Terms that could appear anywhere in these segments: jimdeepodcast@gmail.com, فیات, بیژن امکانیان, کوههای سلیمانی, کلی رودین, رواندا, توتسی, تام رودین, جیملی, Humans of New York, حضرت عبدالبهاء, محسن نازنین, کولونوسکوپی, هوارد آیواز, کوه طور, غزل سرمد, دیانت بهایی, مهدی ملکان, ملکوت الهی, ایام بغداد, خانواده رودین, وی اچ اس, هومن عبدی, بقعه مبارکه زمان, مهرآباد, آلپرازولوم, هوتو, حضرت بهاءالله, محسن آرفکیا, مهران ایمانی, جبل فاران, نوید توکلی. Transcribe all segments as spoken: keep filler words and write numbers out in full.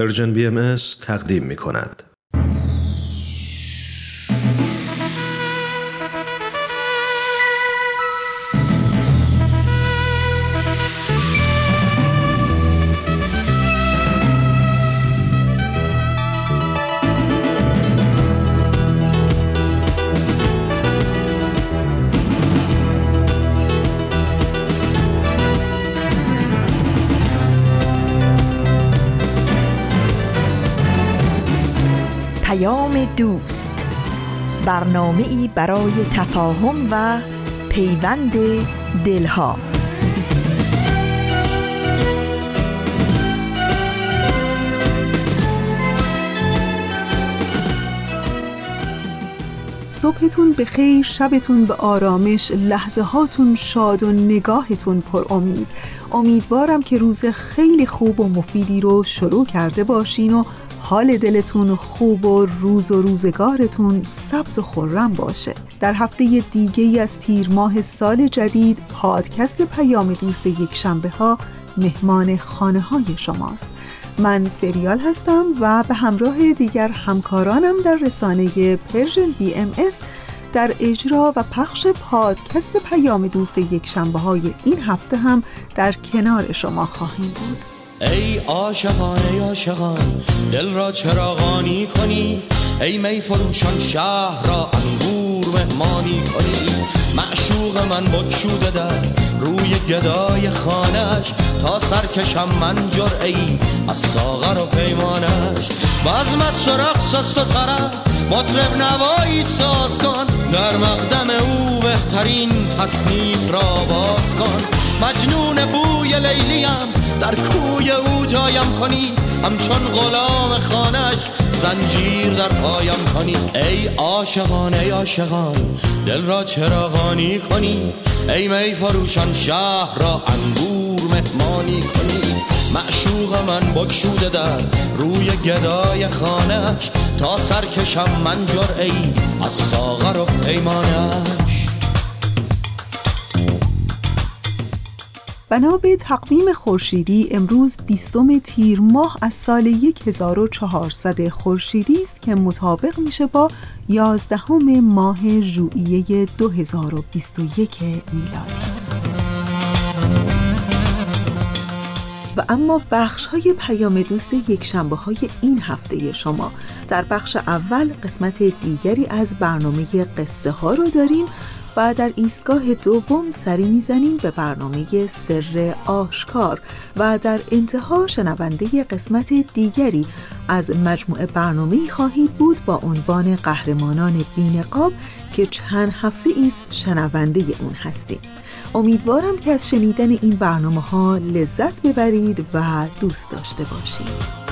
ارژن بی ام اس تقدیم می کند. دوست، برنامه‌ای برای تفاهم و پیوند دلها. صبحتون به خیر، شبتون به آرامش، لحظه هاتون شاد و نگاهتون پر امید. امیدوارم که روز خیلی خوب و مفیدی رو شروع کرده باشین و حال دلتون خوب و روز و روزگارتون سبز و خرم باشه. در هفته دیگه از تیر ماه سال جدید، پادکست پیام دوست یک شنبه ها مهمان خانه های شماست. من فریال هستم و به همراه دیگر همکارانم در رسانه پرژن بی ام اس در اجرا و پخش پادکست پیام دوست یک شنبه های این هفته هم در کنار شما خواهیم بود. ای عاشقان، ای عاشقان، دل را چراغانی کنی، ای می فروشان شهر را انگور مهمانی کنی. معشوق من بکشوده در روی گدای خانش، تا سرکشم من جرعی از ساغر و پیمانش. باز مست و رقص است و طرب، مطرب نوایی ساز کن، در مقدم او بهترین تصنیف را باز کن. مجنون بوی لیلیم، در کوی او جایم کنی، همچون غلام خانش زنجیر در پایم کنی. ای عاشقان، ای عاشقان، دل را چراغانی کنی، ای می فروشان شهر را انگور مهمانی کنی. معشوق من بکشوده در روی گدای خانش، تا سرکشم من جرعی از ساغر و پیمانش. بنا به تقویم خورشیدی امروز بیستم تیر ماه از سال هزار و چهارصد خورشیدی است که مطابق میشه با یازدهم ماه ژوئیه دو هزار و بیست و یک میلادی. و اما بخش های پیام دوست یک شنبه های این هفته شما. در بخش اول قسمت دیگری از برنامه قصه ها رو داریم و در ایستگاه دوم سری میزنیم به برنامه سر آشکار و در انتها شنونده قسمت دیگری از مجموعه برنامه‌ای خواهید بود با عنوان قهرمانان بی نقاب که چند هفته ایست شنونده اون هستید. امیدوارم که از شنیدن این برنامه ها لذت ببرید و دوست داشته باشید.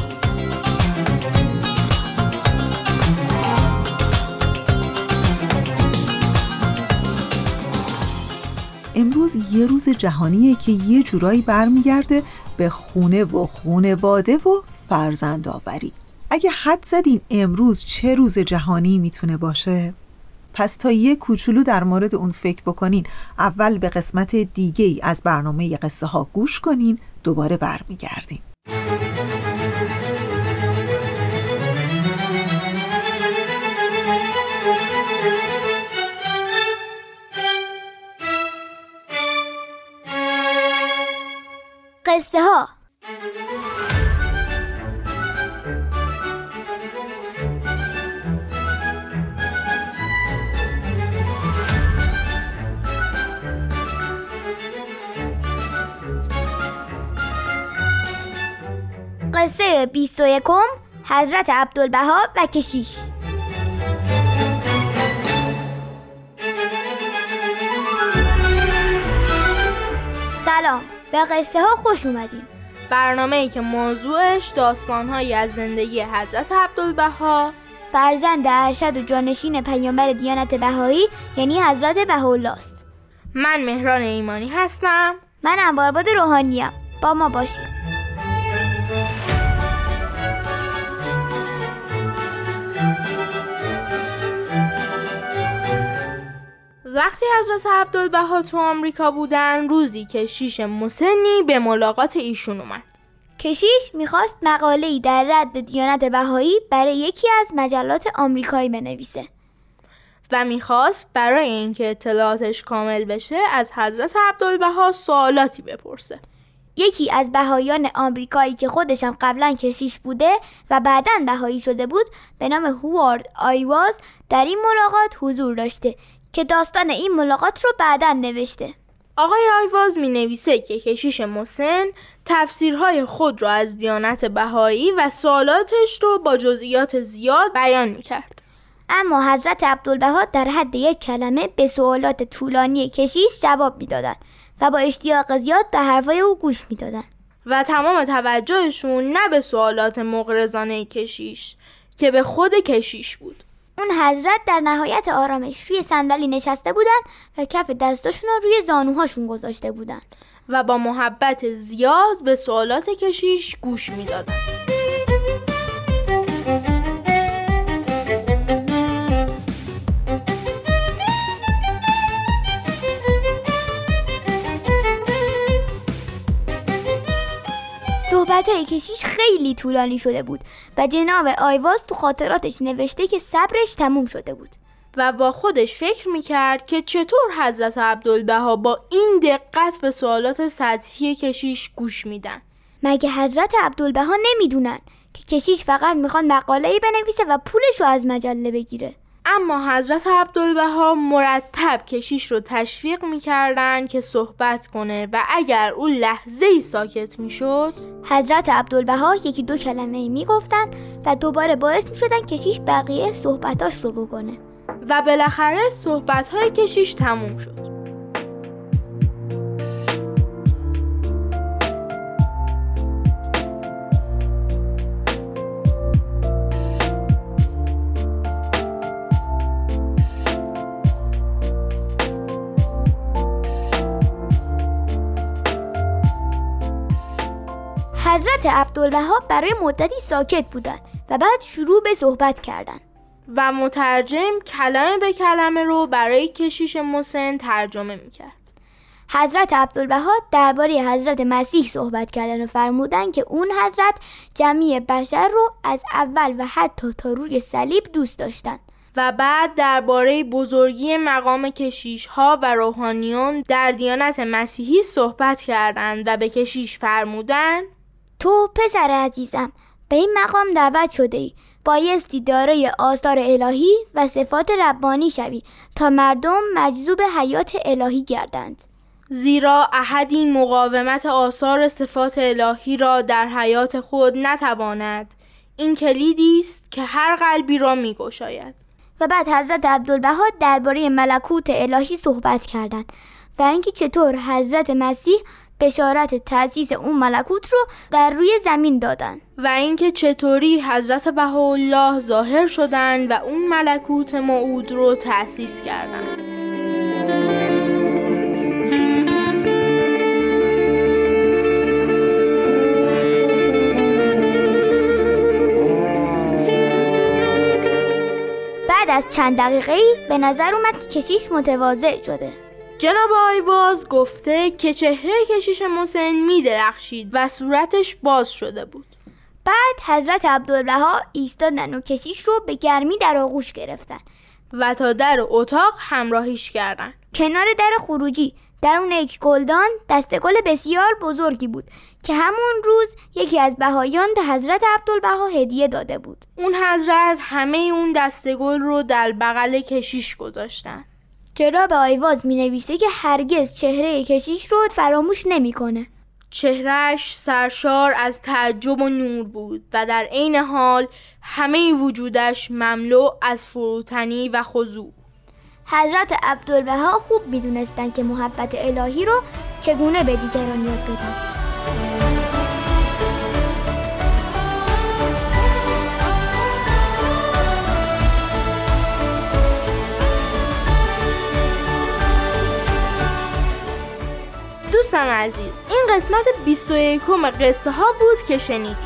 امروز یه روز جهانیه که یه جورایی برمیگرده به خونه و خونواده و فرزند آوری. اگه حد زدین امروز چه روز جهانی میتونه باشه؟ پس تا یه کوچولو در مورد اون فکر بکنین، اول به قسمت دیگه‌ای از برنامه قصه ها گوش کنین، دوباره برمیگردیم. قصه ها. قصه بیست و یکم، حضرت عبدالبهاء و کشیش. سلام، به قصه ها خوش اومدیم. برنامه‌ای که موضوعش داستان‌هایی از زندگی حضرت عبدالبها، فرزند ارشد و جانشین پیامبر دیانت بهایی یعنی حضرت بهاءالله است. من مهران ایمانی هستم. من انبارباد روحانی‌ام. با ما باشید. وقتی حضرت عبدالبها تو آمریکا بودن، روزی که شیش مسنی به ملاقات ایشون اومد. کشیش میخواست مقاله‌ای در رد دیانت بهایی برای یکی از مجلات آمریکایی بنویسه و میخواست برای اینکه اطلاعاتش کامل بشه از حضرت عبدالبهاء سوالاتی بپرسه. یکی از بهایان آمریکایی که خودش هم قبلا کشیش بوده و بعداً بهایی شده بود به نام هوارد آیواز در این ملاقات حضور داشته که داستان این ملاقات رو بعداً نوشته. آقای آیواز می نویسه که کشیش مسن تفسیرهای خود رو از دیانت بهایی و سوالاتش رو با جزئیات زیاد بیان می کرد. اما حضرت عبدالبها در حد یک کلمه به سوالات طولانی کشیش جواب می دادن و با اشتیاق زیاد به حرفای او گوش می دادن و تمام توجهشون نه به سوالات مغرضانه کشیش که به خود کشیش بود. اون حضرت در نهایت آرامش روی صندلی نشسته بودن و کف دستاشون رو روی زانوهاشون گذاشته بودن و با محبت زیاد به سوالات کشیش گوش میدادن. صحبت‌های کشیش خیلی طولانی شده بود و جناب آیواز تو خاطراتش نوشته که صبرش تموم شده بود و با خودش فکر میکرد که چطور حضرت عبدالبها با این دقت به سوالات سطحی کشیش گوش میدن. مگه حضرت عبدالبها نمیدونن که کشیش فقط میخوان مقاله‌ای بنویسه و پولش رو از مجله بگیره؟ اما حضرت عبدالبها مرتب کشیش رو تشویق میکردن که صحبت کنه و اگر اون لحظه‌ای ساکت میشد حضرت عبدالبها یکی دو کلمه میگفتن و دوباره باعث میشدن کشیش بقیه صحبتاش رو بکنه و بالاخره صحبت‌های کشیش تموم شد. حضرت عبدالبها برای مدتی ساکت بودن و بعد شروع به صحبت کردن و مترجم کلمه به کلمه رو برای کشیش مسن ترجمه میکرد. حضرت عبدالبها درباره حضرت مسیح صحبت کردن و فرمودن که اون حضرت جمیع بشر رو از اول و حتی تا روی صلیب دوست داشتن و بعد درباره بزرگی مقام کشیش‌ها و روحانیون در دیانت مسیحی صحبت کردند و به کشیش فرمودند: تو پسر عزیزم به این مقام دعوت شده ای، بایستی دارای آثار الهی و صفات ربانی شوی تا مردم مجذوب حیات الهی گردند، زیرا احدی مقاومت آثار صفات الهی را در حیات خود نتواند. این کلیدی است که هر قلبی را می‌گشاید. و بعد حضرت عبدالبها درباره ملکوت الهی صحبت کردند و اینکه چطور حضرت مسیح بشارت تأسیس اون ملکوت رو در روی زمین دادن و اینکه چطوری حضرت بهاءالله ظاهر شدن و اون ملکوت موعود رو تأسیس کردن. بعد از چند دقیقه‌ای به نظر اومد که کشیش متواضع شده. جناب آیواز گفته که چهره کشیش مسن می درخشید و صورتش باز شده بود. بعد حضرت عبدالبها ایستادن و کشیش رو به گرمی در آغوش گرفتن و تا در اتاق همراهیش کردن. کنار در خروجی در اون یک گلدان دسته گل بسیار بزرگی بود که همون روز یکی از بهایان به حضرت عبدالبها هدیه داده بود. اون حضرت همه اون دسته گل رو در بغل کشیش گذاشتن. جناب آیواز می نویسه که هرگز چهره کشیش رو فراموش نمی کنه. چهرهش سرشار از تعجب و نور بود و در عین حال همه وجودش مملو از فروتنی و خضوع. حضرت عبدالبها خوب می دونستن که محبت الهی رو چگونه به دیگران یاد بدن. دوستان عزیز، این قسمت بیست و یکم قصه ها بود که شنیدید.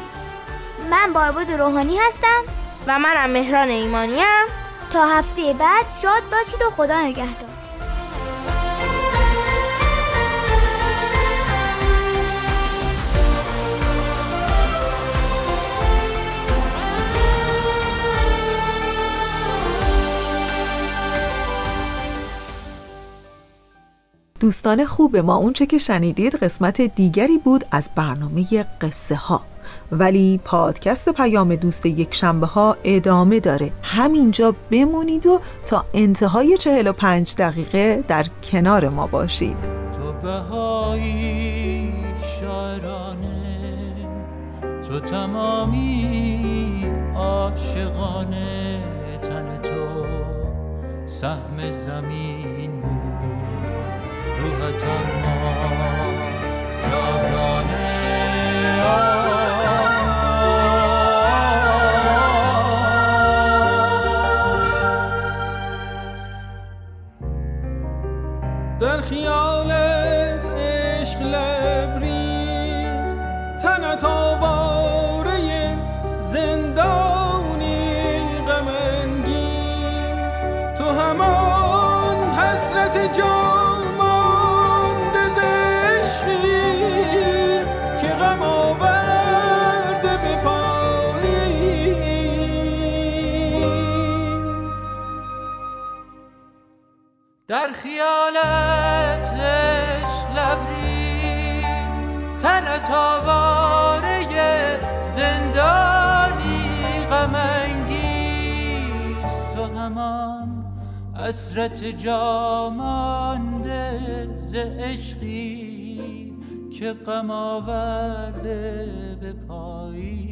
من باربود روحانی هستم و منم مهران ایمانیم. تا هفته بعد شاد باشید و خدا نگهدار. دوستان خوب ما، اونچه که شنیدید قسمت دیگری بود از برنامه قصه ها، ولی پادکست پیام دوست یک شنبه ها ادامه داره. همینجا بمونید و تا انتهای چهل و پنج دقیقه در کنار ما باشید. تو بهایی شاعرانه، تو تمامی عاشقانه، تن تو سهم زمین بود، روحت اما جاودانه. در خیالت عشق لبریز، تنت آواره زندانی غم انگیز، تو همان حسرت جان مانده ز عشقی که غم آورده به پاییز. در خیالت تنت آواره زندانی غم انگیز، تو همان حسرت جامانده ز عشقی که غم آورده به پاییز.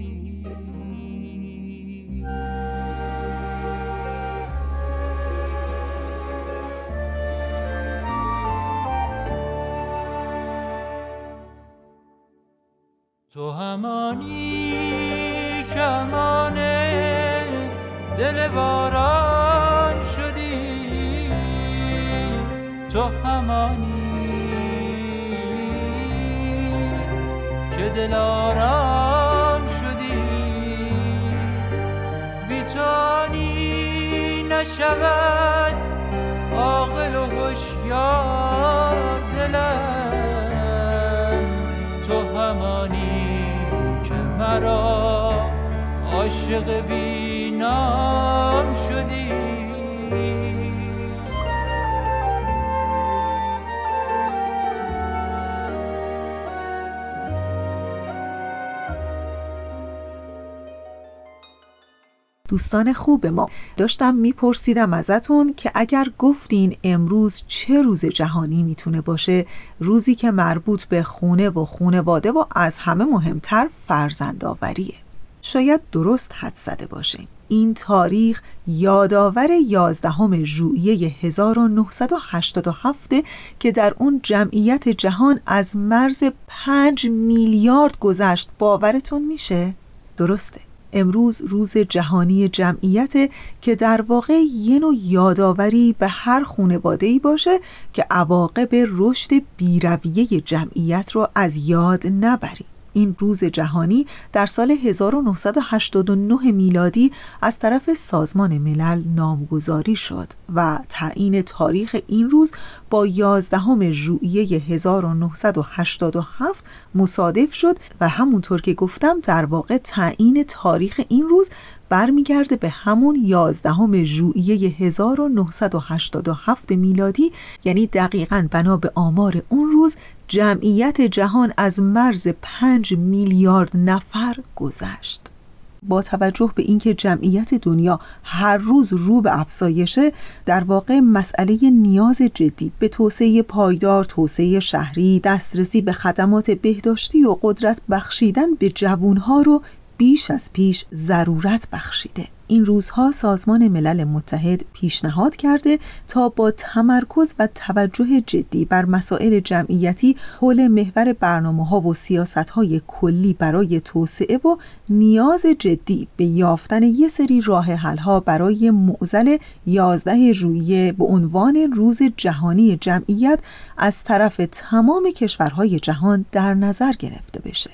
تو همانی کمان دل باران شدی، تو همانی که دل آرام شدی، بی توانی نشود عاقل و هوشیار دلم، تو همانی مرا عاشق بی نام شدی. دوستان خوب ما، داشتم میپرسیدم ازتون که اگر گفتین امروز چه روز جهانی میتونه باشه، روزی که مربوط به خونه و خونواده و از همه مهمتر فرزندآوریه. شاید درست حد زده باشین. این تاریخ یادآور یازدهم ژوئیه هزار و نهصد و هشتاد و هفت که در اون جمعیت جهان از مرز پنج میلیارد گذشت. باورتون میشه؟ درسته. امروز روز جهانی جمعیت که در واقع یه نوع یادآوری به هر خانواده‌ای باشه که عواقب رشد بی‌رویه جمعیت رو از یاد نبریم. این روز جهانی در سال هزار و نهصد و هشتاد و نه میلادی از طرف سازمان ملل نامگذاری شد و تعیین تاریخ این روز با یازدهم ژوئیه هزار و نهصد و هشتاد و هفت مصادف شد و همونطور که گفتم در واقع تعیین تاریخ این روز برمیگرده به همون یازدهم ژوئیه هزار و نهصد و هشتاد و هفت میلادی، یعنی دقیقاً بنا به آمار اون روز جمعیت جهان از مرز پنج میلیارد نفر گذشت. با توجه به اینکه جمعیت دنیا هر روز رو به افزایشه، در واقع مسئله نیاز جدی به توسعه پایدار، توسعه شهری، دسترسی به خدمات بهداشتی و قدرت بخشیدن به جوانها رو بیش از پیش ضرورت بخشیده. این روزها سازمان ملل متحد پیشنهاد کرده تا با تمرکز و توجه جدی بر مسائل جمعیتی حول محور برنامه‌ها و سیاست‌های کلی برای توسعه و نیاز جدی به یافتن یک سری راه حل‌ها برای معضل یازده ژوئیه به عنوان روز جهانی جمعیت از طرف تمام کشورهای جهان در نظر گرفته بشه.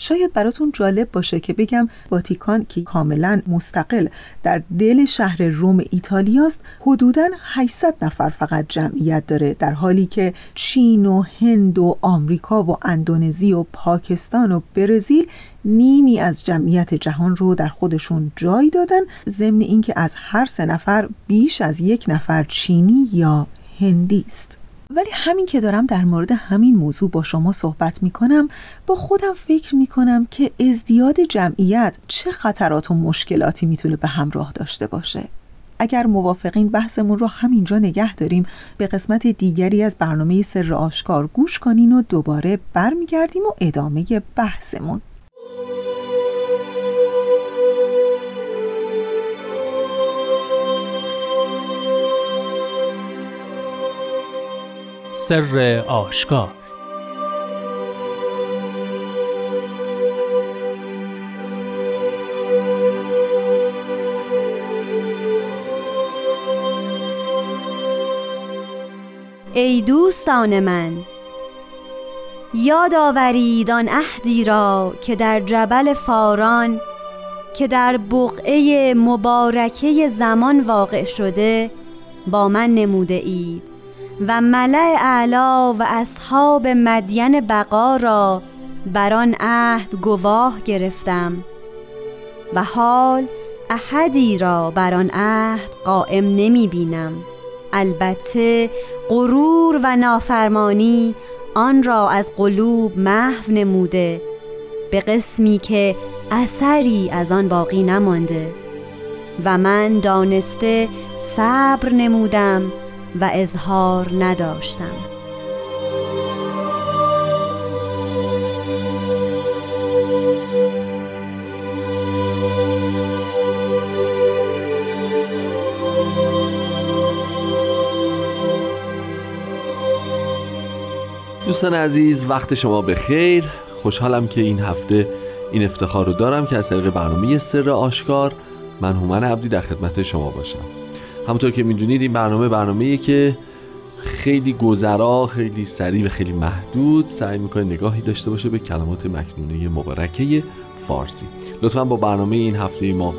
شاید براتون جالب باشه که بگم واتیکان که کاملا مستقل در دل شهر روم ایتالیاست، حدوداً هشتصد نفر فقط جمعیت داره، در حالی که چین و هند و آمریکا و اندونزی و پاکستان و برزیل نیمی از جمعیت جهان رو در خودشون جای دادن، ضمن اینکه از هر سه نفر بیش از یک نفر چینی یا هندی است. ولی همین که دارم در مورد همین موضوع با شما صحبت میکنم، با خودم فکر میکنم که ازدیاد جمعیت چه خطرات و مشکلاتی میتونه به همراه داشته باشه. اگر موافقین بحثمون رو همینجا نگه داریم، به قسمت دیگری از برنامه سر آشکار گوش کنین و دوباره برمیگردیم و ادامه بحثمون. سر آشکار. ای دوستان من، یاد آورید آن عهدی را که در جبل فاران که در بقعه مبارکه زمان واقع شده با من نموده اید و ملأ اعلی و اصحاب مدین بقا را بر آن عهد گواه گرفتم و حال احدی را بر آن عهد قائم نمی بینم. البته غرور و نافرمانی آن را از قلوب محو نموده، به قسمی که اثری از آن باقی نمانده، و من دانسته صبر نمودم و اظهار نداشتم. دوستان عزیز، وقت شما به خیر. خوشحالم که این هفته این افتخار رو دارم که از طریق برنامه سر آشکار من هومن عبدی در خدمت شما باشم. همونطور که میدونید این برنامه برنامه‌ایه که خیلی گذرا، خیلی سریع و خیلی محدود سعی میکنه نگاهی داشته باشه به کلمات مکنونه مبارکه فارسی. لطفاً با برنامه این هفته ما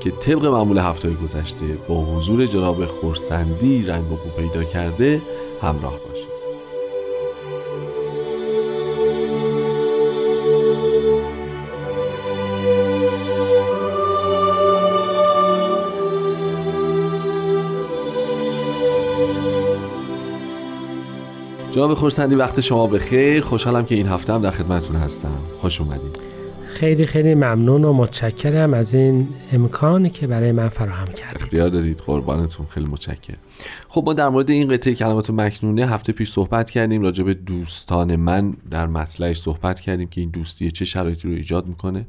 که طبق معمول هفته‌های گذشته با حضور جناب خرسندی رنگ و بو پیدا کرده همراه باشید. جناب خرسندی، وقت شما بخیر. خوشحالم که این هفته هم در خدمتتون هستم. خوش اومدید. خیلی خیلی ممنون و متشکرم از این امکانی که برای من فراهم کردید. اختیار دادید، قربانتون، خیلی متشکرم. خب ما در مورد این قطعه کلمات مکنونه هفته پیش صحبت کردیم، راجع به دوستان من در مطلعش صحبت کردیم که این دوستی چه شرایطی رو ایجاد میکنه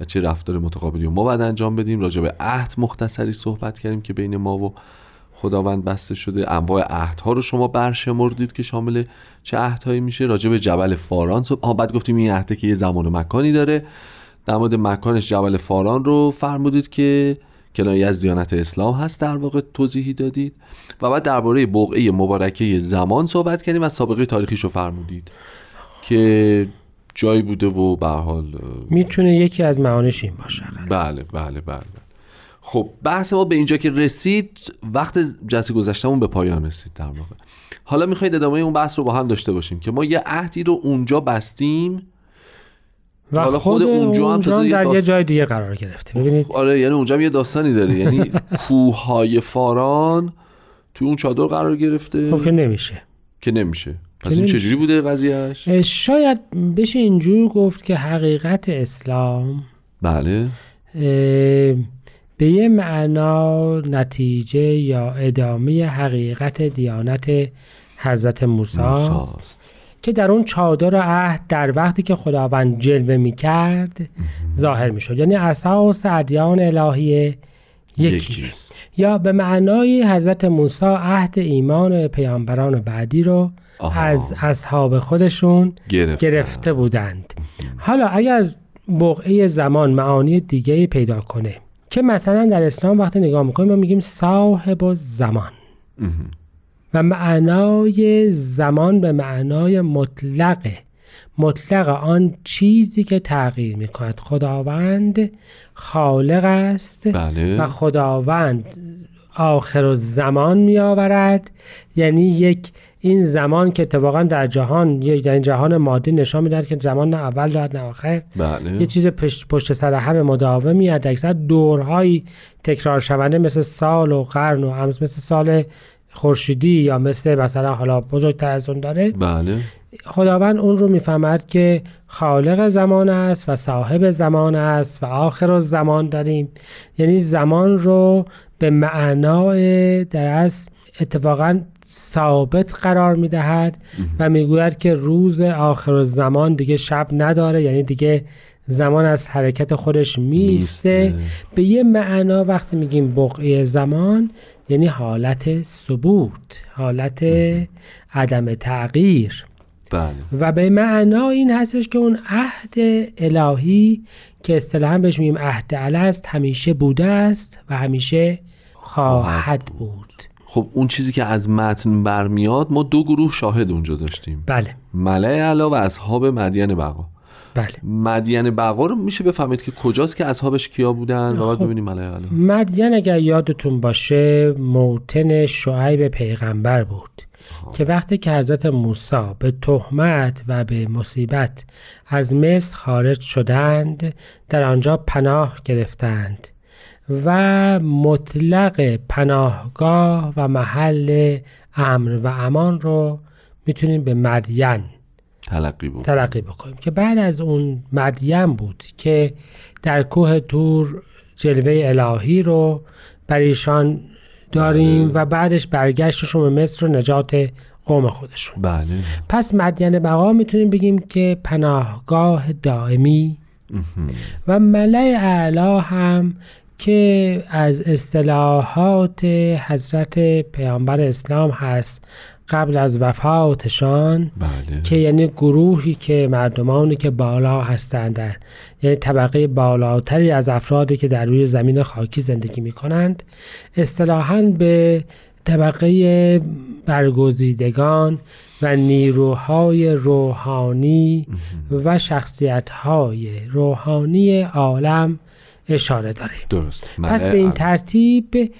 و چه رفتار متقابلی ما باید انجام بدیم. راجع به عهد مختصری صحبت کردیم که بین ما و خداوند بسته شده. انواع عهدها رو شما برشمردید که شامل چه عهدهایی میشه. راجع به جبل فاران صبح بعد گفتیم این عهده که یه زمان و مکانی داره. در مورد مکانش جبل فاران رو فرمودید که کنایه از دیانت اسلام هست، در واقع توضیحی دادید. و بعد درباره بقعه مبارکه زمان صحبت کردیم و سابقه تاریخیش رو فرمودید که جایی بوده و به هر حال میتونه یکی از معانیش این باشه. بله بله بله. خب بحث ما به اینجا که رسید، وقت جلسه گذشتمون به پایان رسید در واقع. حالا میخواید ادامه اون بحث رو با هم داشته باشیم که ما یه عهدی رو اونجا بستیم و حالا خود, خود اونجا هم تازه در یه داست... جای دیگه قرار گرفتیم. ببینید آره، یعنی اونجا هم یه داستانی داره. یعنی کوههای فاران توی اون چادر قرار گرفته. خب که نمیشه که نمیشه پس این چجوری بوده قضیهش؟ شاید بشه اینجور گفت که حقیقت اسلام بله اه... به یه معنا نتیجه یا ادامه حقیقت دیانت حضرت موسی است که در اون چادر عهد در وقتی که خداوند جلوه می‌کرد ظاهر می‌شد. یعنی اساس ادیان الهی یکی. یا به معنای حضرت موسی عهد ایمان پیامبران بعدی رو آها. از اصحاب خودشون گرفته, گرفته بودند. حالا اگر بقعه زمان معانی دیگه پیدا کنه که مثلا در اسلام وقتی نگاه میکنیم ما میگیم صاحب زمان و معنای زمان به معنای مطلقه، مطلق آن چیزی که تغییر میکند. خداوند خالق است بله. و خداوند آخر الزمان میآورد. یعنی یک این زمان که اتفاقا در جهان یک در این جهان مادی نشان میدهد که زمان نه اول دارد نه آخر بله. یه چیز پشت, پشت سر هم مداومی هست. اکثر دورهای تکرار شونده مثل سال و قرن و امس مثل سال خورشیدی یا مثل مثلا حالا بزرگتر از اون داره، بله، خداوند اون رو میفهمد که خالق زمان است و صاحب زمان است و آخر زمان داریم. یعنی زمان رو به معنای درست اتفاقا ثابت قرار میدهد و میگوید که روز آخر زمان دیگه شب نداره، یعنی دیگه زمان از حرکت خودش میسته. به یه معنا وقتی میگیم بقعه زمان یعنی حالت ثبوت، حالت عدم تغییر. بله. و به معنا این هستش که اون عهد الهی که اصطلاحاً بهش میگیم عهد اعلی است، همیشه بوده است و همیشه خواهد بود. خب اون چیزی که از متن برمیاد، ما دو گروه شاهد اونجا داشتیم، بله، ملأ اعلی و اصحاب مدین بقا. بله. مدین بقا رو میشه بفهمید که کجاست، که اصحابش کیا بودن؟ خب. ببینیم ملأ اعلی. مدین اگر یادتون باشه موطن شعیب پیغمبر بود آه. که وقتی که حضرت موسی به تهمت و به مصیبت از مصر خارج شدند، در آنجا پناه گرفتند و مطلق پناهگاه و محل امن و امان رو میتونیم به مدین تلقی بکنیم، که بعد از اون مدین بود که در کوه طور جلوه الهی رو بر ایشان داریم. بله. و بعدش برگشتشون به مصر و نجات قوم خودشون. بله. پس مدین بقا میتونیم بگیم که پناهگاه دائمی و ملأ اعلی هم که از اصطلاحات حضرت پیامبر اسلام هست قبل از وفاتشان. بله. که یعنی گروهی که مردمانی که بالا هستند، در یعنی طبقه بالاتری از افرادی که در روی زمین خاکی زندگی می کنند، اصطلاحاً به طبقه برگزیدگان و نیروهای روحانی و شخصیت‌های روحانی عالم اشاره داریم. درست. پس به این ترتیب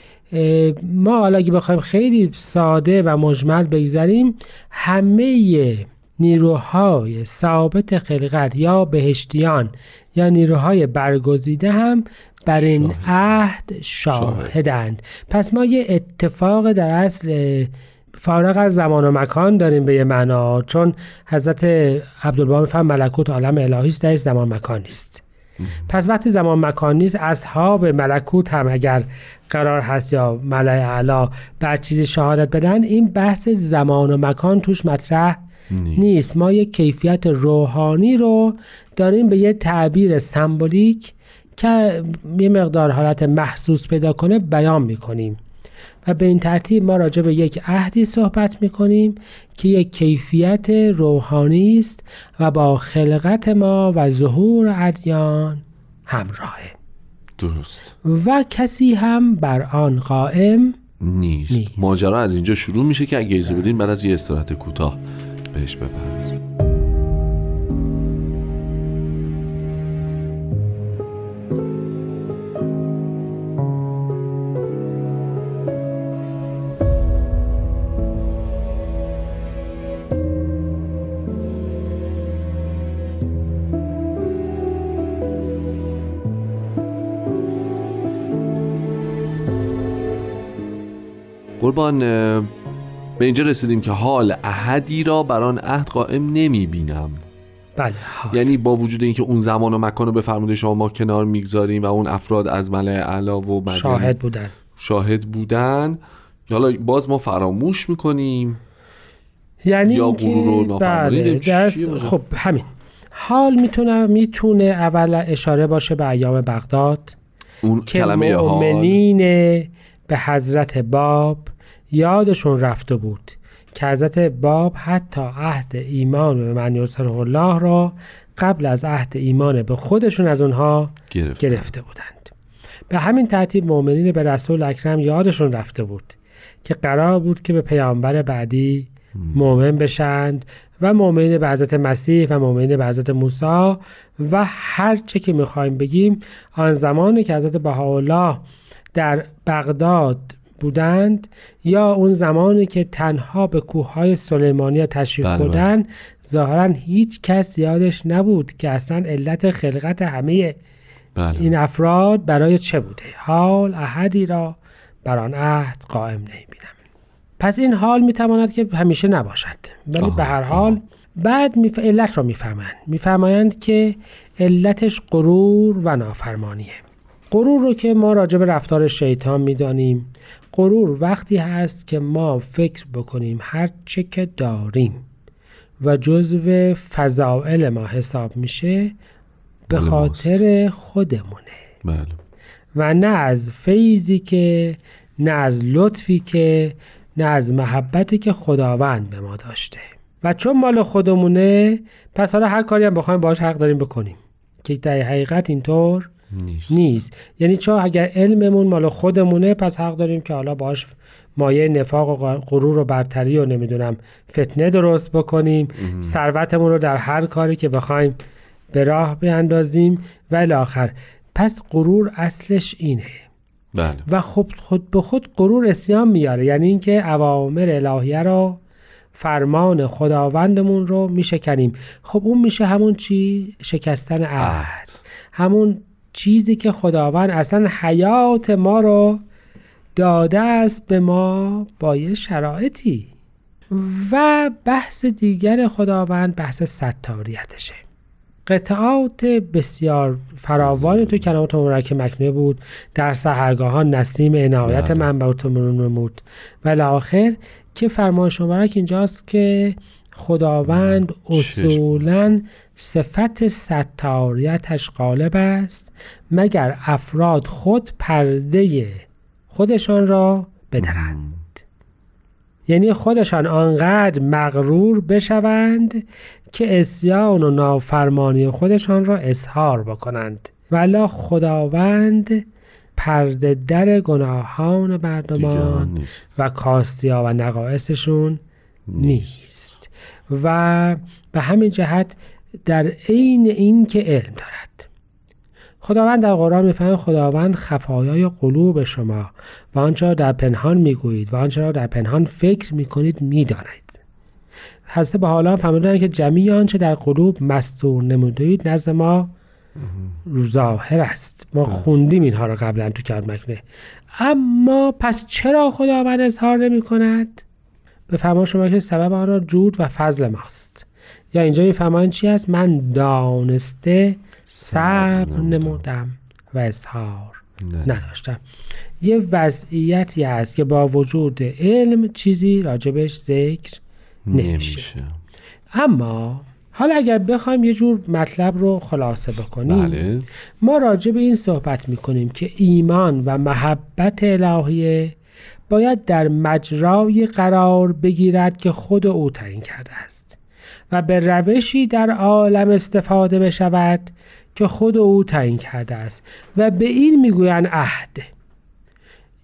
ما حالا اگه بخوایم خیلی ساده و مجمل بگذاریم، همه نیروهای ثابت خلقت یا بهشتیان یا نیروهای برگزیده هم بر این شاهد. عهد شاهدند. پس ما یه اتفاق در اصل فارغ از زمان و مکان داریم به یه معنا، چون حضرت عبدالبهاء میفهم ملکوت عالم الهی است، درش زمان مکان نیست. پس وقتی زمان مکان نیست، اصحاب ملکوت هم اگر قرار هست یا ملأ اعلی بر چیزی شهادت بدن، این بحث زمان و مکان توش مطرح نیست. ما یک کیفیت روحانی رو داریم به یه تعبیر سمبولیک که یه مقدار حالت محسوس پیدا کنه بیان میکنیم و به این ترتیب ما راجع به یک عهدی صحبت میکنیم که یک کیفیت روحانی است و با خلقت ما و ظهور ادیان همراهه. درست. و کسی هم بر آن قائم نیست, نیست. ماجرا از اینجا شروع میشه که اگه اجازه بدین بعد از یه استراحت کوتاه بهش بپردازیم. قربان به اینجا رسیدیم که حال احدی را بران عهد قائم نمی بینم. بله. یعنی با وجود اینکه اون زمان و مکان رو به فرموده شما ما کنار میگذاریم و اون افراد از ملأ اعلی و مدین شاهد بودن شاهد بودن حالا باز ما فراموش میکنیم، یعنی یا غرور رو نافرمانی. خب همین حال میتونه میتونه اول اشاره باشه به ایام بغداد، اون که کلمه مؤمنین به حضرت باب یادشون رفته بود که حضرت باب حتی عهد ایمان به من یسره الله را قبل از عهد ایمان به خودشون از اونها گرفت. گرفته بودند. به همین ترتیب مؤمنین به رسول اکرم یادشون رفته بود که قرار بود که به پیامبر بعدی مؤمن بشند و مؤمنین به حضرت مسیح و مؤمنین به حضرت موسی و هر چه که میخوایم بگیم. آن زمانی که حضرت بهاءالله در بغداد بودند یا اون زمانی که تنها به کوههای سلیمانی تشریف بودند، ظاهراً هیچ کس یادش نبود که اصلا علت خلقت همه بله. این افراد برای چه بوده. حال احدی را بران عهد قائم نمی‌بینم. پس این حال میتواند که همیشه نباشد، ولی به هر حال آه. بعد می ف... علت را میفهمند میفرمایند که علتش غرور و نافرمانیه. غرور رو که ما راجع به رفتار شیطان میدانیم. غرور وقتی هست که ما فکر بکنیم هر چه که داریم و جزو فضائل ما حساب میشه به خاطر خودمونه، بله، و نه از فیضی که، نه از لطفی که، نه از محبتی که خداوند به ما داشته. و چون مال خودمونه پس حالا هر کاری هم بخوایم باهاش حق داریم بکنیم، که در حقیقت اینطور نیست. نیست. یعنی چون اگر علممون مال خودمونه پس حق داریم که حالا باهاش مایه نفاق و غرور و برتری و نمیدونم فتنه درست بکنیم، ثروتمون رو در هر کاری که بخوایم به راه بیندازیم و الاخر. پس غرور اصلش اینه، بله. و خب خود به خود غرور اسیان میاره، یعنی اینکه اوامر الهیه رو، فرمان خداوندمون رو میشکنیم. خب اون میشه همون چی؟ شکستن عهد، همون چیزی که خداوند اصلا حیات ما رو داده است به ما با یه شرایطی. و بحث دیگر خداوند بحث ستاریتشه. قطعات بسیار فراوانی تو کلمات مبارک مکنونه بود، در سحرگاهان نسیم عنایت منبع تمرمود و الاخر، که فرمایش مبارک اینجاست که خداوند اصولاً صفت ستاریتش غالب است، مگر افراد خود پرده خودشان را بدرند. یعنی خودشان آنقدر مغرور بشوند که عصیان و نافرمانی خودشان را اظهار بکنند، والا خداوند پرده در گناهان مردمان و کاستیا و نقائصشون نیست. و به همین جهت در عین این که علم دارد، خداوند در قرآن میفرماید خداوند خفایای قلوب شما و آنچه را در پنهان میگویید و آنچه را در پنهان فکر میکنید میداند. حضرت بهاءالله فرمودند که جمیع آنچه در قلوب مستور نمودید نزد ما ظاهر است. ما خوندیم اینها را قبلا تو کلام مکنونه. اما پس چرا خداوند اظهار نمیکند؟ به فرمایش شما که سبب آن را جود و فضل ماست. یا اینجا میفرمایند چی است؟ من دانسته صبر نمودم و اظهار نداشتم. یه وضعیتی هست که با وجود علم چیزی راجبش ذکر نمیشه. اما حالا اگر بخوایم یه جور مطلب رو خلاصه بکنیم، بله. ما راجب این صحبت میکنیم که ایمان و محبت الهیه باید در مجرای قرار بگیرد که خود او تعیین کرده است و به روشی در عالم استفاده بشود که خود او تعیین کرده است، و به این میگویند عهد.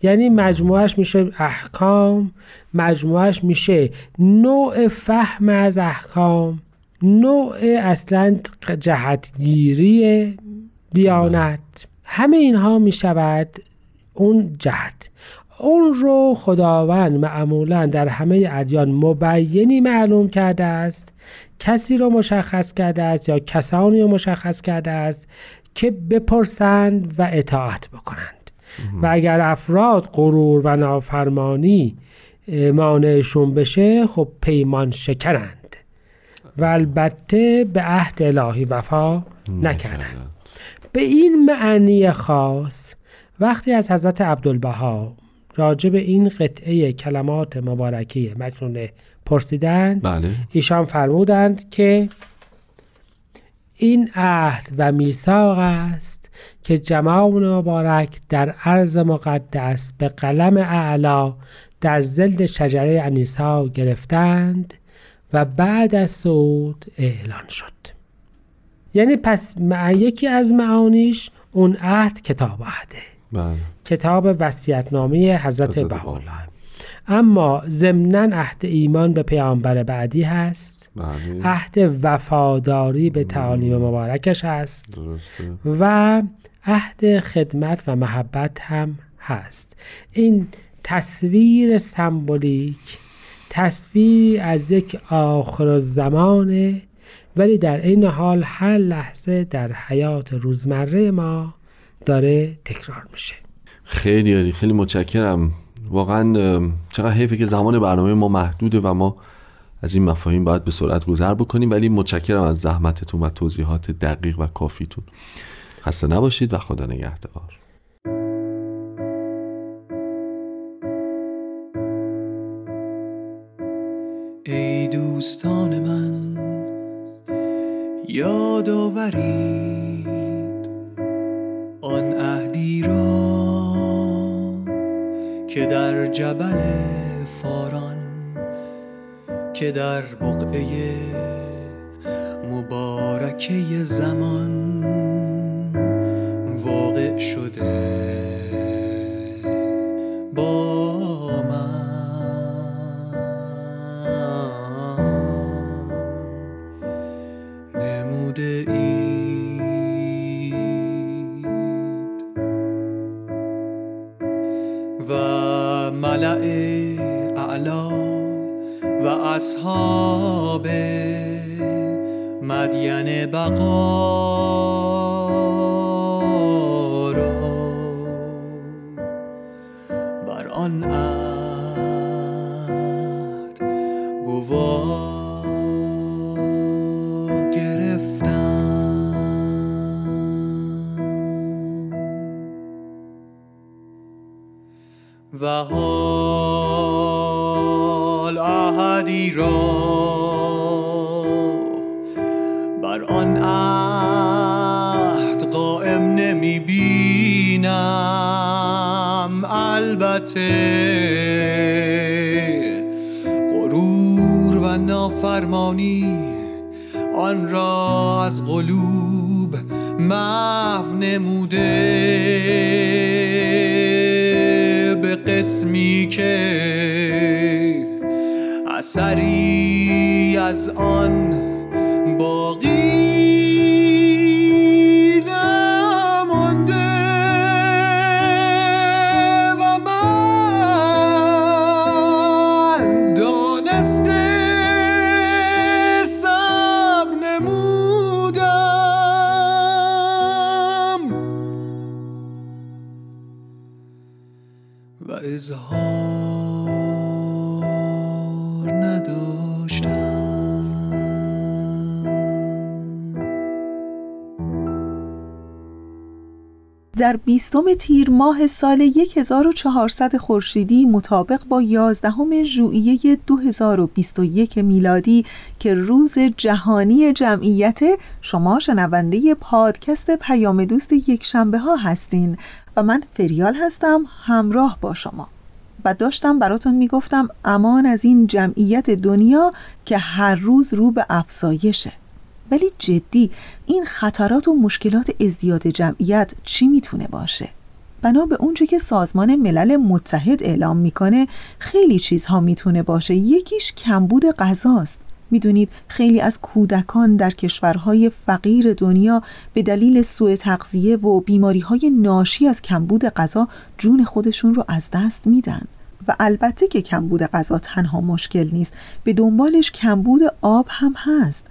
یعنی مجموعش میشه احکام، مجموعش میشه نوع فهم از احکام، نوع اصلا جهتگیری دیانت، همه اینها میشود اون جهت. اون رو خداوند معمولا در همه ادیان مبینی معلوم کرده است، کسی رو مشخص کرده است یا کسانی رو مشخص کرده است که بپرسند و اطاعت بکنند. و اگر افراد غرور و نافرمانی مانعشون بشه خب پیمان شکنند و البته به عهد الهی وفا نکردند. به این معنی خاص وقتی از حضرت عبدالبهاء راجب این قطعه کلمات مبارکی مکنونه پرسیدند، بله. ایشان فرمودند که این عهد و میثاق است که جمال مبارک در ارض مقدس به قلم اعلی در ظل شجره انیسا گرفتند و بعد از صعود اعلان شد. یعنی پس یکی از معانیش اون عهد کتاب عهده، بله. کتاب وصیت‌نامه حضرت بهاءالله. اما ضمناً عهد ایمان به پیامبر بعدی هست، بله. عهد وفاداری به تعالیم مبارکش هست، درسته. و عهد خدمت و محبت هم هست. این تصویر سمبولیک، تصویر از یک آخر زمانه، ولی در این حال هر لحظه در حیات روزمره ما داره تکرار میشه. خیلی خیلی متشکرم واقعا چقدر حیفه که زمان برنامه ما محدوده و ما از این مفاهیم باید به سرعت گذر بکنیم، ولی متشکرم از زحمتتون و توضیحات دقیق و کافیتون. خسته نباشید و خدا نگهدار. ای دوستان من یاد آورید آن عهدی را که در جبل فاران، که در بقعه مبارکه زمان واقع شده با من، نموده اید و ملأ اعلی و اصحاب مدین بقا را بر آن عهد گواه گرفتم و عهدی را بر آن عهد قائم نمی بینم، البته غرور و نافرمانی آن را از قلوب محو نموده، به قسمی که اثری از آن باقی نمانده و من دانسته سب نمودم و اظهار در بیستم تیر ماه سال هزار و چهارصد خورشیدی مطابق با یازدهم ژوئیه دو هزار و بیست و یک میلادی که روز جهانی جمعیت، شما شنونده پادکست پیام دوست یک شنبه ها هستین و من فریال هستم همراه با شما و داشتم براتون میگفتم امان از این جمعیت دنیا که هر روز رو به افزایشه. ولی جدی این خطرات و مشکلات ازدیاد جمعیت چی میتونه باشه؟ بنا به اونچه که سازمان ملل متحد اعلام میکنه خیلی چیزها میتونه باشه. یکیش کمبود غذاست. میدونید خیلی از کودکان در کشورهای فقیر دنیا به دلیل سوء تغذیه و بیماریهای ناشی از کمبود غذا جون خودشون رو از دست میدن. و البته که کمبود غذا تنها مشکل نیست، به دنبالش کمبود آب هم هست،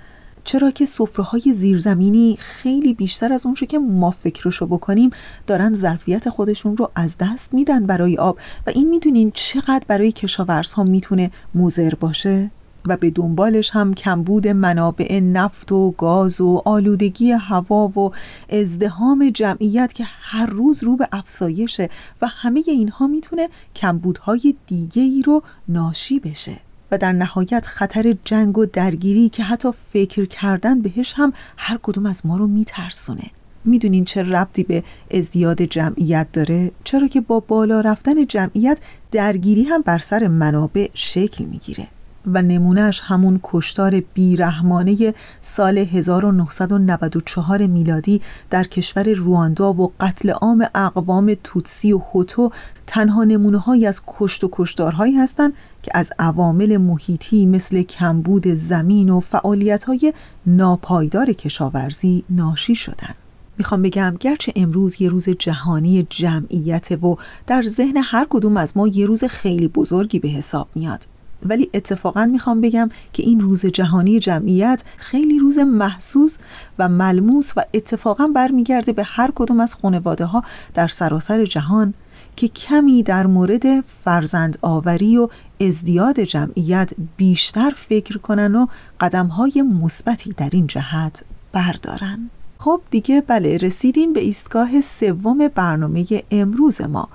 چرا که سفره‌های زیرزمینی خیلی بیشتر از اونچه که ما فکرشو بکنیم دارن ظرفیت خودشون رو از دست میدن برای آب و این میدونین چقدر برای کشاورزها میتونه مضر باشه و به دنبالش هم کمبود منابع نفت و گاز و آلودگی هوا و ازدحام جمعیت که هر روز رو به افزایشه و همه اینها میتونه کمبودهای دیگه‌ای رو ناشی بشه و در نهایت خطر جنگ و درگیری که حتی فکر کردن بهش هم هر کدوم از ما رو میترسونه. میدونین چه ربطی به ازدیاد جمعیت داره؟ چرا که با بالا رفتن جمعیت درگیری هم بر سر منابع شکل میگیره و نمونهش همون کشتار بیرحمانه سال هزار و نهصد و نود و چهار میلادی در کشور رواندا و قتل عام اقوام توتسی و هوتو تنها نمونه‌هایی از کشت و کشتارهایی هستند که از عوامل محیطی مثل کمبود زمین و فعالیت‌های ناپایدار کشاورزی ناشی شدند. میخوام بگم گرچه امروز یه روز جهانی جمعیته و در ذهن هر کدوم از ما یه روز خیلی بزرگی به حساب میاد، ولی اتفاقاً میخوام بگم که این روز جهانی جمعیت خیلی روز محسوس و ملموس و اتفاقاً برمیگرده به هر کدوم از خانواده ها در سراسر جهان که کمی در مورد فرزند آوری و ازدیاد جمعیت بیشتر فکر کنن و قدم‌های مثبتی در این جهت بردارن. خب دیگه بله، رسیدیم به ایستگاه سوم برنامه امروز ما،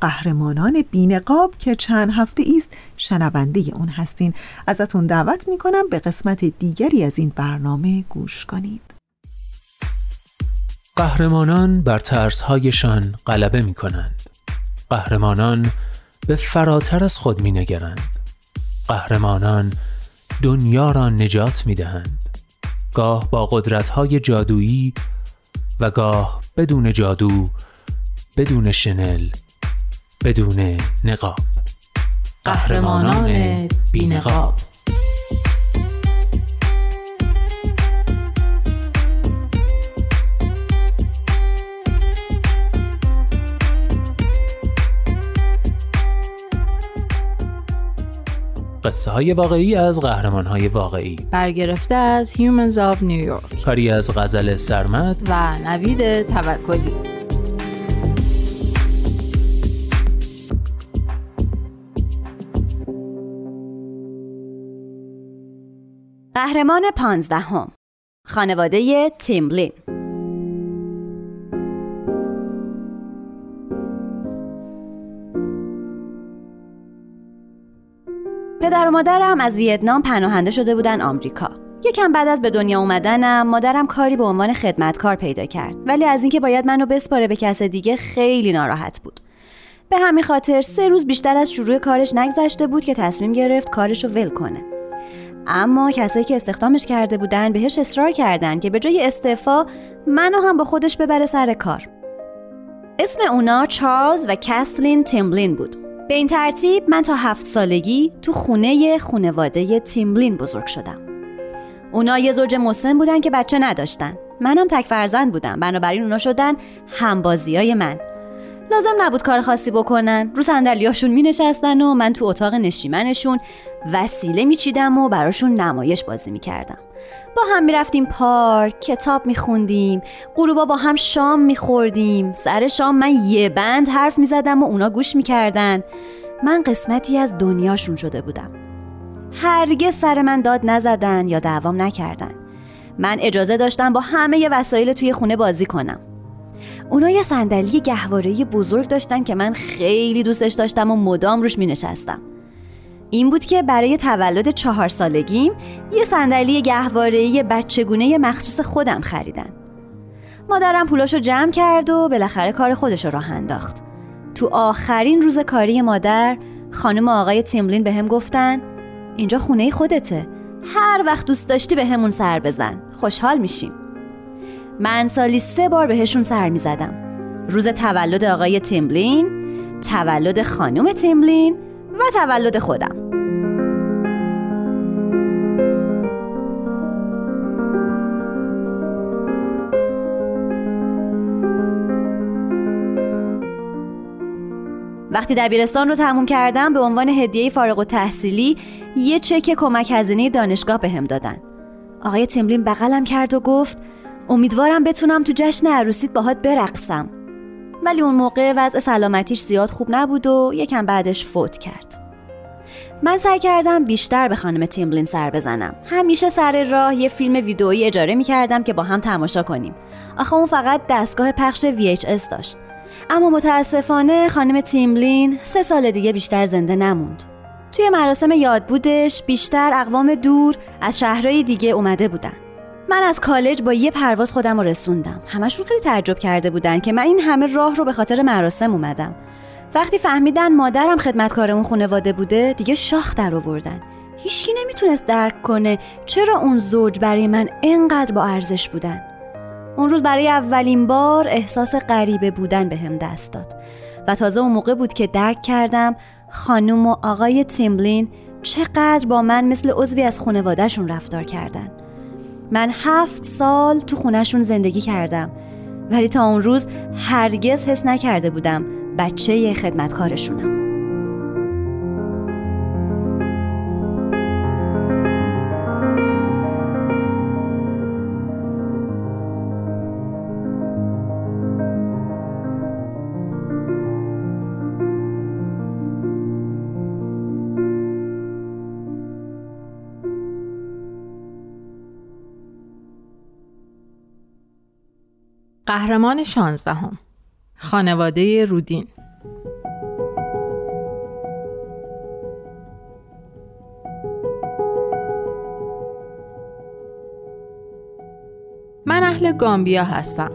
قهرمانان بی نقاب که چند هفته ایست شنونده اون هستین. ازتون دعوت میکنم به قسمت دیگری از این برنامه گوش کنید. قهرمانان بر ترس‌هایشان غلبه میکنند. قهرمانان به فراتر از خود مینگرند. قهرمانان دنیا را نجات میدهند. گاه با قدرت‌های جادویی و گاه بدون جادو، بدون شنل، بدون نقاب. قهرمانان بی‌نقاب. قصه های واقعی از قهرمان های واقعی، برگرفته از Humans of New York، کاری از غزل سرمد و نوید توکلی. قهرمان پانزدهم، خانواده تیمبلین. پدر و مادرم از ویتنام پناهنده شده بودن آمریکا. یکم بعد از به دنیا اومدنم مادرم کاری به عنوان خدمتکار پیدا کرد، ولی از اینکه باید منو بسپاره به کس دیگه خیلی ناراحت بود. به همین خاطر سه روز بیشتر از شروع کارش نگذشته بود که تصمیم گرفت کارشو ول کنه. اما کسایی که استخدامش کرده بودن بهش اصرار کردن که به جای استعفا منو هم با خودش ببره سر کار. اسم اونا چارلز و کاتلین تیمبلین بود. به این ترتیب من تا هفت سالگی تو خونه خانواده تیمبلین بزرگ شدم. اونا یه زوج مسن بودن که بچه نداشتن. منم تک فرزند بودم، بنابراین اونا شدن همبازیای من. لازم نبود کار خاصی بکنن، رو صندلیاشون می نشستن و من تو اتاق نشیمنشون وسیله می چیدم و براشون نمایش بازی می کردم. با هم می رفتیم پارک، کتاب می خوندیم، غروبا با هم شام می خوردیم. سر شام من یه بند حرف می زدم و اونا گوش می کردن. من قسمتی از دنیاشون شده بودم. هرگز سر من داد نزدن یا دعوام نکردن. من اجازه داشتم با همه ی وسایل توی خونه بازی کنم. اونا یه صندلی گهواره‌ای بزرگ داشتن که من خیلی دوستش داشتم و مدام روش می نشستم. این بود که برای تولد چهار سالگیم یه صندلی گهواره‌ای بچگونه مخصوص خودم خریدن. مادرم پولاشو جمع کرد و بالاخره کار خودشو راه انداخت. تو آخرین روز کاری مادر، خانم آقای تیمبلین به هم گفتن اینجا خونه خودته، هر وقت دوست داشتی به همون سر بزن، خوشحال میشیم. من سالی سه بار بهشون سر می زدم. روز تولد آقای تیمبلین، تولد خانم تیمبلین و تولد خودم. وقتی دبیرستان رو تموم کردم به عنوان هدیه فارغ التحصیلی یه چک کمک هزینه دانشگاه بهم دادن. آقای تیمبلین بغلم کرد و گفت امیدوارم بتونم تو جشن عروسیت باهات برقصم. ولی اون موقع وضع سلامتیش زیاد خوب نبود و یکم بعدش فوت کرد. من سعی کردم بیشتر به خانم تیمبلین سر بزنم. همیشه سر راه یه فیلم ویدئویی اجاره می‌کردم که با هم تماشا کنیم. آخه اون فقط دستگاه پخش وی اچ اس داشت. اما متأسفانه خانم تیمبلین سه سال دیگه بیشتر زنده نموند. توی مراسم یادبودش بیشتر اقوام دور از شهرهای دیگه اومده بودن. من از کالج با یه پرواز خودم رو رسوندم. همشون خیلی تعجب کرده بودن که من این همه راه رو به خاطر مراسم اومدم. وقتی فهمیدن مادرم خدمتکار اون خانواده بوده، دیگه شاخ در آوردن. هیچکی نمیتونست درک کنه چرا اون زوج برای من اینقدر با ارزش بودن. اون روز برای اولین بار احساس غریبه بودن بهم دست داد. و تازه اون موقع بود که درک کردم خانم و آقای تیمبلین چقدر با من مثل عضوی از خانواده‌شون رفتار کردن. من هفت سال تو خونهشون زندگی کردم، ولی تا اون روز هرگز حس نکرده بودم بچه خدمتکارشونم. قهرمان شانزدهم، خانواده رودین. من اهل گامبیا هستم.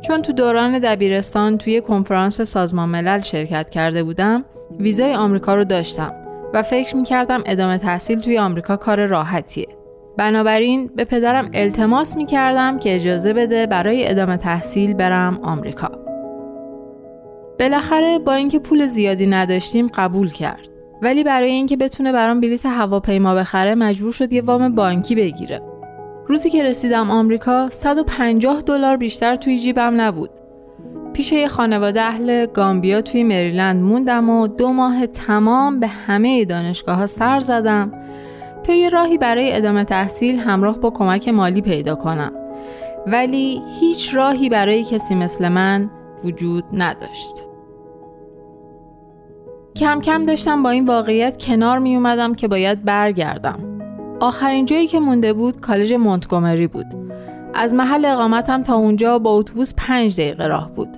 چون تو دوران دبیرستان توی کنفرانس سازمان ملل شرکت کرده بودم، ویزای آمریکا رو داشتم و فکر می‌کردم ادامه تحصیل توی آمریکا کار راحتیه. بنابراین به پدرم التماس می‌کردم که اجازه بده برای ادامه تحصیل برم آمریکا. بالاخره با اینکه پول زیادی نداشتیم قبول کرد. ولی برای اینکه بتونه برام بلیط هواپیما بخره مجبور شد یه وام بانکی بگیره. روزی که رسیدم آمریکا صد و پنجاه دلار بیشتر توی جیبم نبود. پیش یه خانواده اهل گامبیا توی مریلند موندم و دو ماه تمام به همه دانشگاه‌ها سر زدم تا یه راهی برای ادامه تحصیل همراه با کمک مالی پیدا کنم. ولی هیچ راهی برای کسی مثل من وجود نداشت. کم کم داشتم با این واقعیت کنار می اومدم که باید برگردم. آخرین جایی که مونده بود کالج مونتگومری بود. از محل اقامتم تا اونجا با اتوبوس پنج دقیقه راه بود.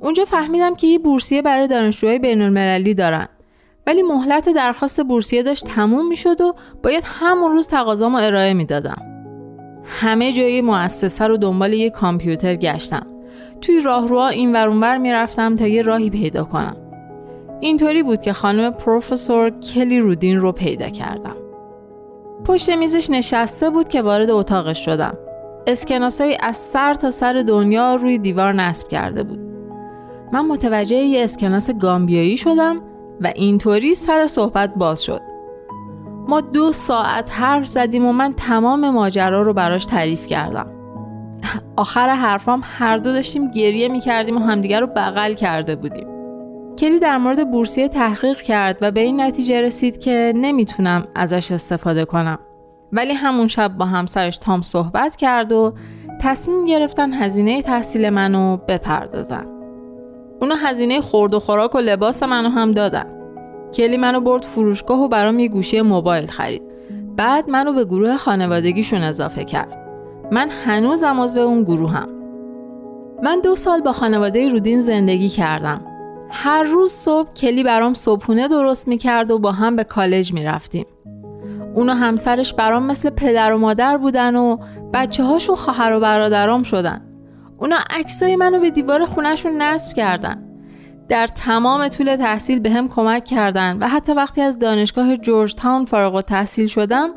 اونجا فهمیدم که یه بورسیه برای دانشجوهای بین‌المللی دارن. ولی مهلت درخواست بورسیه داشت تموم میشد و باید همون روز تقاضامو ارائه میدادم. همه جای مؤسسه رو دنبال یه کامپیوتر گشتم. توی راهروها اینور اونور میرفتم تا یه راهی پیدا کنم. اینطوری بود که خانم پروفسور کلی رودین رو پیدا کردم. پشت میزش نشسته بود که وارد اتاقش شدم. اسکناسای از سر تا سر دنیا روی دیوار نصب کرده بود. من متوجه یه اسکناس گامبیایی شدم و اینطوری سر صحبت باز شد. ما دو ساعت حرف زدیم و من تمام ماجرا رو براش تعریف کردم. آخر حرفام هر دو داشتیم گریه می کردیم و همدیگر رو بغل کرده بودیم. کلی در مورد بورسیه تحقیق کرد و به این نتیجه رسید که نمیتونم ازش استفاده کنم. ولی همون شب با همسرش تام صحبت کرد و تصمیم گرفتن هزینه تحصیل منو بپردازن. اونا هزینه خورد و خوراک و لباس منو هم دادن. کلی منو برد فروشگاه و برام یه گوشی موبایل خرید. بعد منو به گروه خانوادگیشون اضافه کرد. من هنوزم عضو اون گروهم. من دو سال با خانواده رودین زندگی کردم. هر روز صبح کلی برام صبحونه درست میکرد و با هم به کالج میرفتیم. اونا همسرش برام مثل پدر و مادر بودن و بچه‌هاشون خواهر و برادرام شدن. اونا عکسای منو به دیوار خونه‌شون نصب کردن. در تمام طول تحصیل به هم کمک کردن و حتی وقتی از دانشگاه جورج تاون فارغ التحصیل شدم،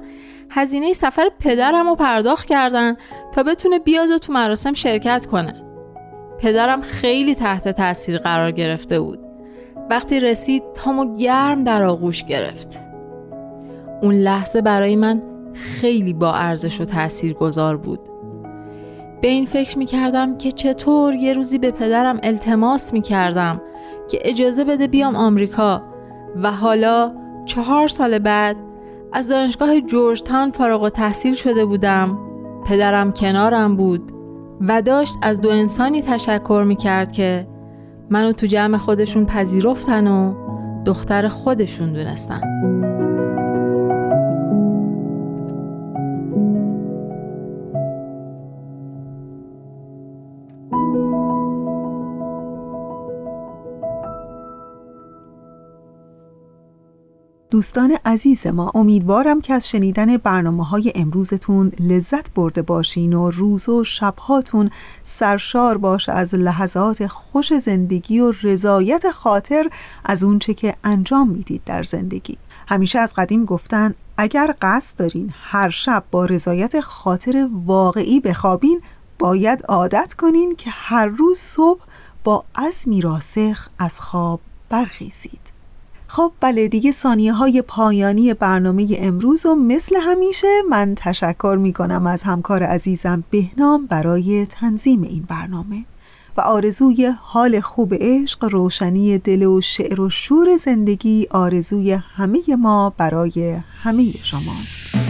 هزینه سفر پدرم رو پرداخت کردن تا بتونه بیاد و تو مراسم شرکت کنه. پدرم خیلی تحت تاثیر قرار گرفته بود. وقتی رسید تامو گرم در آغوش گرفت. اون لحظه برای من خیلی با ارزش و تاثیرگذار بود. به این فکر می‌کردم که چطور یه روزی به پدرم التماس می‌کردم که اجازه بده بیام آمریکا و حالا چهار سال بعد از دانشگاه جورج تاون فارغ التحصیل شده بودم، پدرم کنارم بود و داشت از دو انسانی تشکر می‌کرد که منو تو جمع خودشون پذیرفتن و دختر خودشون دونستن. دوستان عزیز ما، امیدوارم که از شنیدن برنامه‌های امروزتون لذت برده باشین و روز و شب‌هاتون سرشار باشه از لحظات خوش زندگی و رضایت خاطر از اون چه که انجام میدید در زندگی. همیشه از قدیم گفتن اگر قصد دارین هر شب با رضایت خاطر واقعی بخوابین، باید عادت کنین که هر روز صبح با عزمی راسخ از خواب برخیزید. خب بله دیگه، ثانیه های پایانی برنامه امروز و مثل همیشه من تشکر می کنم از همکار عزیزم بهنام برای تنظیم این برنامه و آرزوی حال خوب عشق، روشنی دل و شعر و شور زندگی آرزوی همه ما برای همه شماست.